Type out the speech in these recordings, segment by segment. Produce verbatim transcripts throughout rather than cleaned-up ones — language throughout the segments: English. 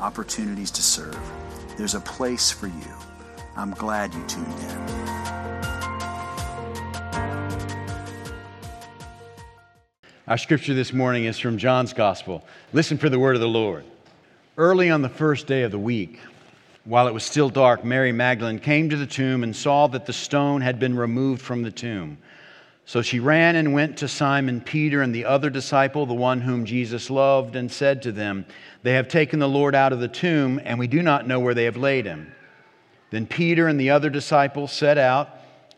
opportunities to serve. There's a place for you. I'm glad you tuned in. Our scripture this morning is from John's Gospel. Listen for the word of the Lord. Early on the first day of the week, while it was still dark, Mary Magdalene came to the tomb and saw that the stone had been removed from the tomb. So she ran and went to Simon Peter and the other disciple, the one whom Jesus loved, and said to them, "They have taken the Lord out of the tomb, and we do not know where they have laid him." Then Peter and the other disciple set out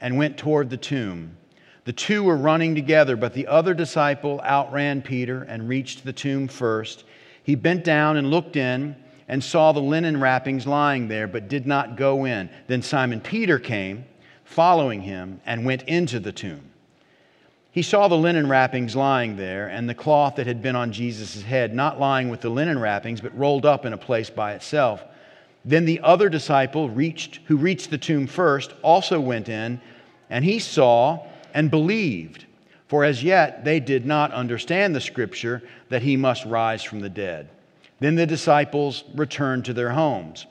and went toward the tomb. The two were running together, but the other disciple outran Peter and reached the tomb first. He bent down and looked in and saw the linen wrappings lying there, but did not go in. Then Simon Peter came, following him, and went into the tomb. He saw the linen wrappings lying there, and the cloth that had been on Jesus' head, not lying with the linen wrappings, but rolled up in a place by itself. Then the other disciple reached, who reached the tomb first, also went in, and he saw and believed. For as yet they did not understand the scripture that he must rise from the dead. Then the disciples returned to their homes.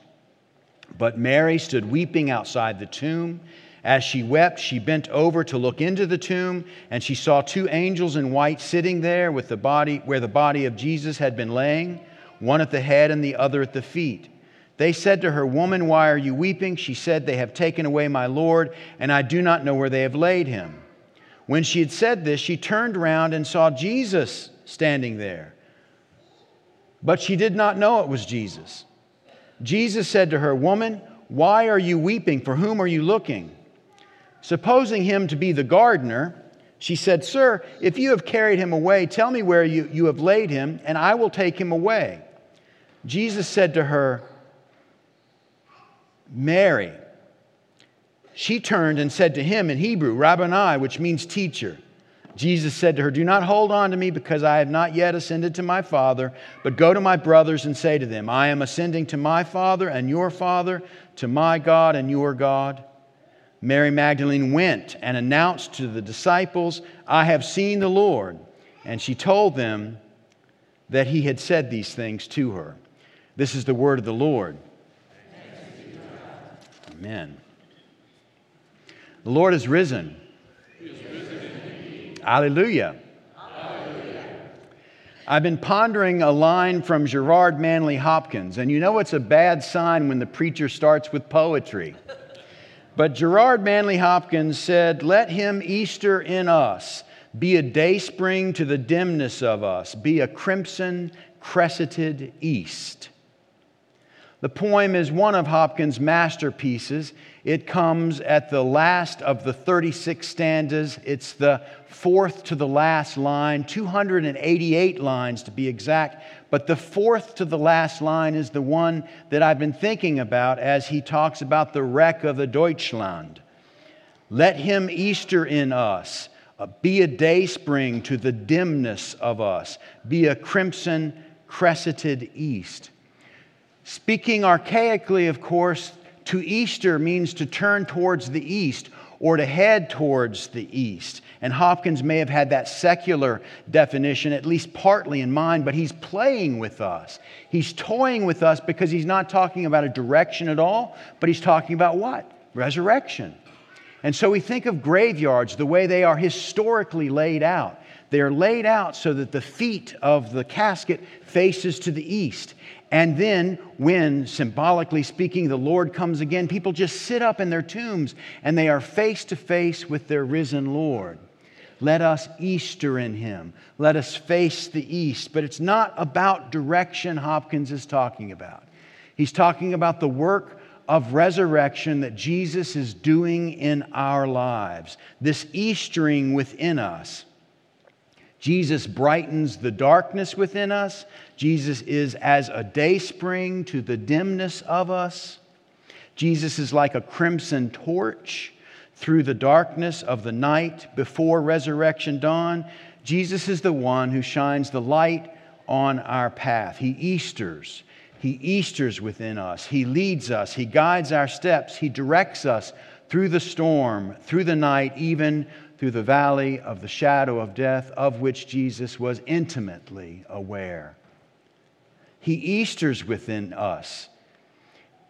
But Mary stood weeping outside the tomb. As she wept, she bent over to look into the tomb, and she saw two angels in white sitting there with the body where the body of Jesus had been laying, one at the head and the other at the feet. They said to her, "Woman, why are you weeping?" She said, "They have taken away my Lord, and I do not know where they have laid him." When she had said this, she turned round and saw Jesus standing there. But she did not know it was Jesus. Jesus said to her, "Woman, why are you weeping? For whom are you looking?" Supposing him to be the gardener, she said, "Sir, if you have carried him away, tell me where you, you have laid him, and I will take him away." Jesus said to her, "Mary." She turned and said to him in Hebrew, "Rabboni," which means teacher. Jesus said to her, "Do not hold on to me, because I have not yet ascended to my Father, but go to my brothers and say to them, I am ascending to my Father and your Father, to my God and your God." Mary Magdalene went and announced to the disciples, "I have seen the Lord." And she told them that he had said these things to her. This is the word of the Lord. Amen. The Lord is risen. He is risen indeed. Alleluia. Alleluia. I've been pondering a line from Gerard Manley Hopkins, and you know it's a bad sign when the preacher starts with poetry. But Gerard Manley Hopkins said, "Let him Easter in us, be a dayspring to the dimness of us, be a crimson cresseted east." The poem is one of Hopkins' masterpieces. It comes at the last of the thirty-six stanzas. It's the fourth to the last line, two hundred eighty-eight lines to be exact. But the fourth to the last line is the one that I've been thinking about as he talks about the wreck of the Deutschland. Let him Easter in us, be a dayspring to the dimness of us, be a crimson cresseted east. Speaking archaically, of course, to Easter means to turn towards the east or to head towards the east. And Hopkins may have had that secular definition, at least partly in mind, but he's playing with us. He's toying with us because he's not talking about a direction at all, but he's talking about what? Resurrection. And so we think of graveyards the way they are historically laid out. They are laid out so that the feet of the casket faces to the east. And then when, symbolically speaking, the Lord comes again, people just sit up in their tombs and they are face to face with their risen Lord. Let us Easter in Him. Let us face the east. But it's not about direction Hopkins is talking about. He's talking about the work of resurrection that Jesus is doing in our lives, this Eastering within us. Jesus brightens the darkness within us. Jesus is as a dayspring to the dimness of us. Jesus is like a crimson torch through the darkness of the night before resurrection dawn. Jesus is the one who shines the light on our path. He Easters. He Easters within us. He leads us. He guides our steps. He directs us through the storm, through the night, even through the valley of the shadow of death, of which Jesus was intimately aware. He Easters within us.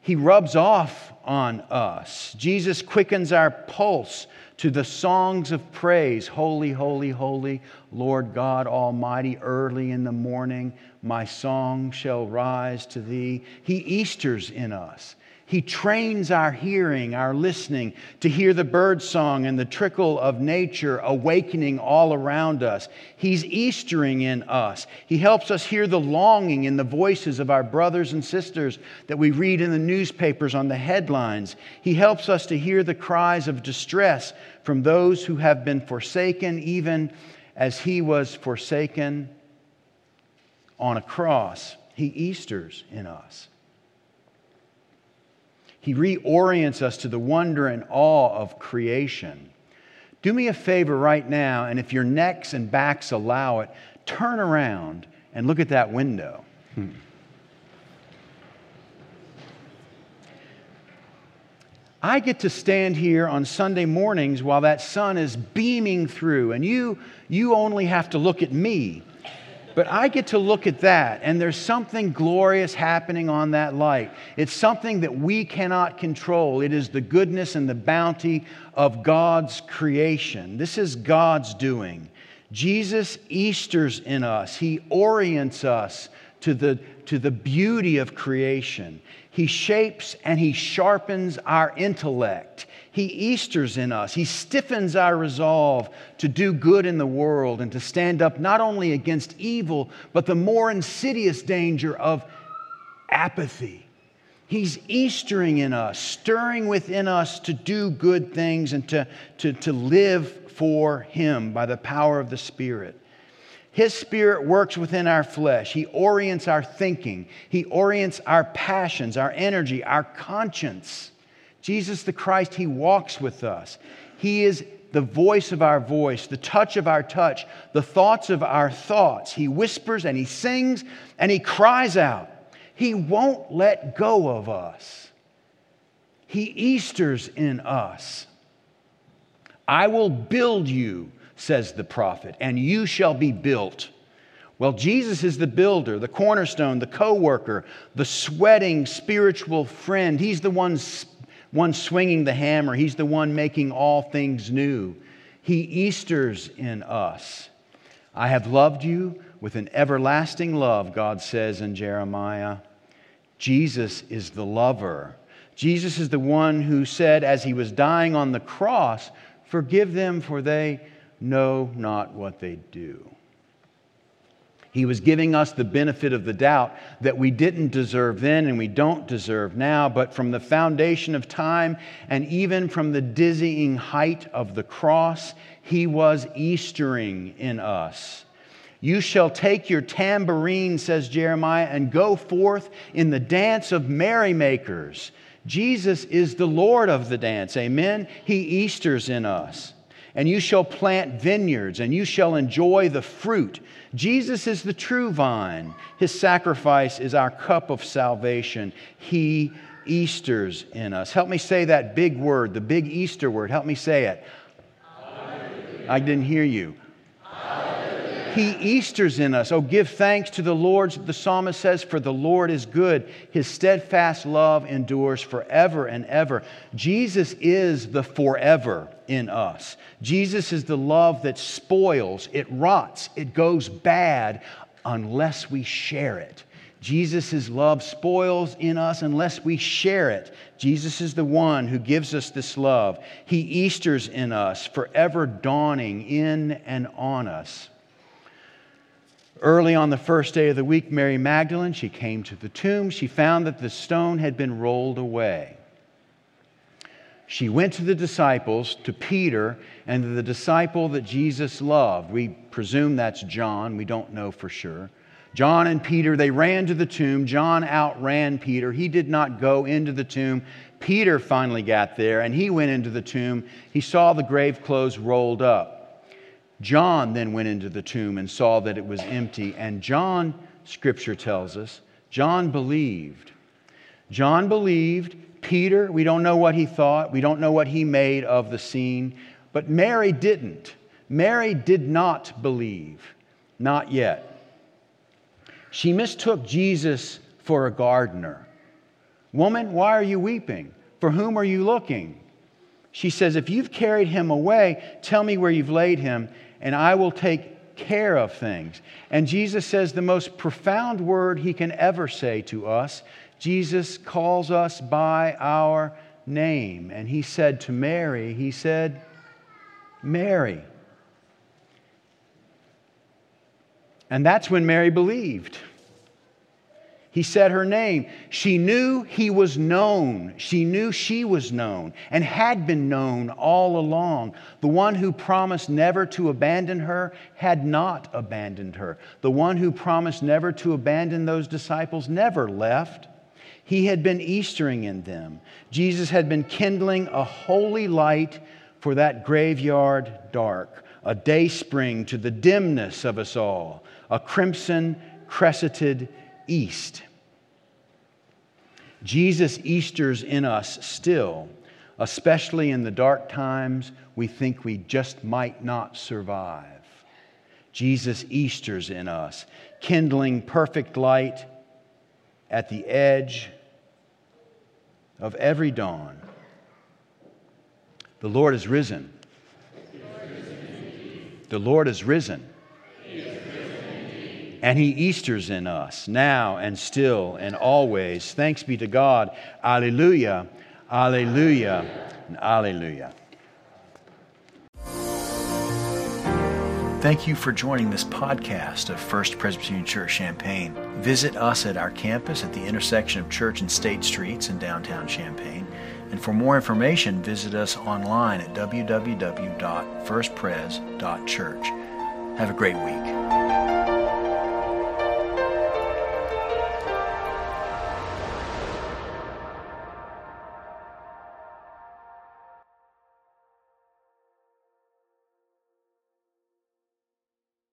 He rubs off on us. Jesus quickens our pulse to the songs of praise. Holy, holy, holy, Lord God Almighty, early in the morning, my song shall rise to Thee. He Easters in us. He trains our hearing, our listening, to hear the bird song and the trickle of nature awakening all around us. He's Eastering in us. He helps us hear the longing in the voices of our brothers and sisters that we read in the newspapers on the headlines. He helps us to hear the cries of distress from those who have been forsaken, even as He was forsaken on a cross. He Easters in us. He reorients us to the wonder and awe of creation. Do me a favor right now, and if your necks and backs allow it, turn around and look at that window. Hmm. I get to stand here on Sunday mornings while that sun is beaming through, and you, you only have to look at me. But I get to look at that, and there's something glorious happening on that light. It's something that we cannot control. It is the goodness and the bounty of God's creation. This is God's doing. Jesus Easters in us. He orients us to the, to the beauty of creation. He shapes and He sharpens our intellect. He Easters in us. He stiffens our resolve to do good in the world and to stand up not only against evil, but the more insidious danger of apathy. He's Eastering in us, stirring within us to do good things and to, to, to live for Him by the power of the Spirit. His Spirit works within our flesh. He orients our thinking. He orients our passions, our energy, our conscience. Jesus the Christ, He walks with us. He is the voice of our voice, the touch of our touch, the thoughts of our thoughts. He whispers and He sings and He cries out. He won't let go of us. He Easters in us. I will build you, says the prophet, and you shall be built. Well, Jesus is the builder, the cornerstone, the co-worker, the sweating spiritual friend. He's the one, one swinging the hammer. He's the one making all things new. He Easters in us. I have loved you with an everlasting love, God says in Jeremiah. Jesus is the lover. Jesus is the one who said as He was dying on the cross, forgive them for they know not what they do. He was giving us the benefit of the doubt that we didn't deserve then and we don't deserve now, but from the foundation of time and even from the dizzying height of the cross, He was Eastering in us. You shall take your tambourine, says Jeremiah, and go forth in the dance of merrymakers. Jesus is the Lord of the dance, amen? He Easters in us. And you shall plant vineyards, and you shall enjoy the fruit. Jesus is the true vine. His sacrifice is our cup of salvation. He Easters in us. Help me say that big word, the big Easter word. Help me say it. Hallelujah. I didn't hear you. Hallelujah. He Easters in us. Oh, give thanks to the Lord, the psalmist says, for the Lord is good. His steadfast love endures forever and ever. Jesus is the forever in us. Jesus is the love that spoils, it rots, it goes bad unless we share it. Jesus' love spoils in us unless we share it. Jesus is the one who gives us this love. He Easters in us, forever dawning in and on us. Early on the first day of the week, Mary Magdalene, she came to the tomb. She found that the stone had been rolled away. She went to the disciples, to Peter, and to the disciple that Jesus loved. We presume that's John. We don't know for sure. John and Peter, they ran to the tomb. John outran Peter. He did not go into the tomb. Peter finally got there, and he went into the tomb. He saw the grave clothes rolled up. John then went into the tomb and saw that it was empty. And John, Scripture tells us, John believed. John believed. Peter, we don't know what he thought. We don't know what he made of the scene. But Mary didn't. Mary did not believe. Not yet. She mistook Jesus for a gardener. Woman, why are you weeping? For whom are you looking? She says, if you've carried him away, tell me where you've laid him, and I will take care of things. And Jesus says the most profound word he can ever say to us. Jesus calls us by our name. And he said to Mary, he said, Mary. And that's when Mary believed. He said her name. She knew he was known. She knew she was known and had been known all along. The one who promised never to abandon her had not abandoned her. The one who promised never to abandon those disciples never left. He had been Eastering in them. Jesus had been kindling a holy light for that graveyard dark, a day spring to the dimness of us all, a crimson cresseted east. Jesus Easters in us still, especially in the dark times we think we just might not survive. Jesus Easters in us, kindling perfect light at the edge of every dawn. The Lord is risen. The Lord is risen. He is risen indeed. And He Easters in us now and still and always. Thanks be to God. Alleluia, alleluia, and alleluia. Thank you for joining this podcast of First Presbyterian Church Champaign. Visit us at our campus at the intersection of Church and State Streets in downtown Champaign. And for more information, visit us online at w w w dot first pres dot church. Have a great week.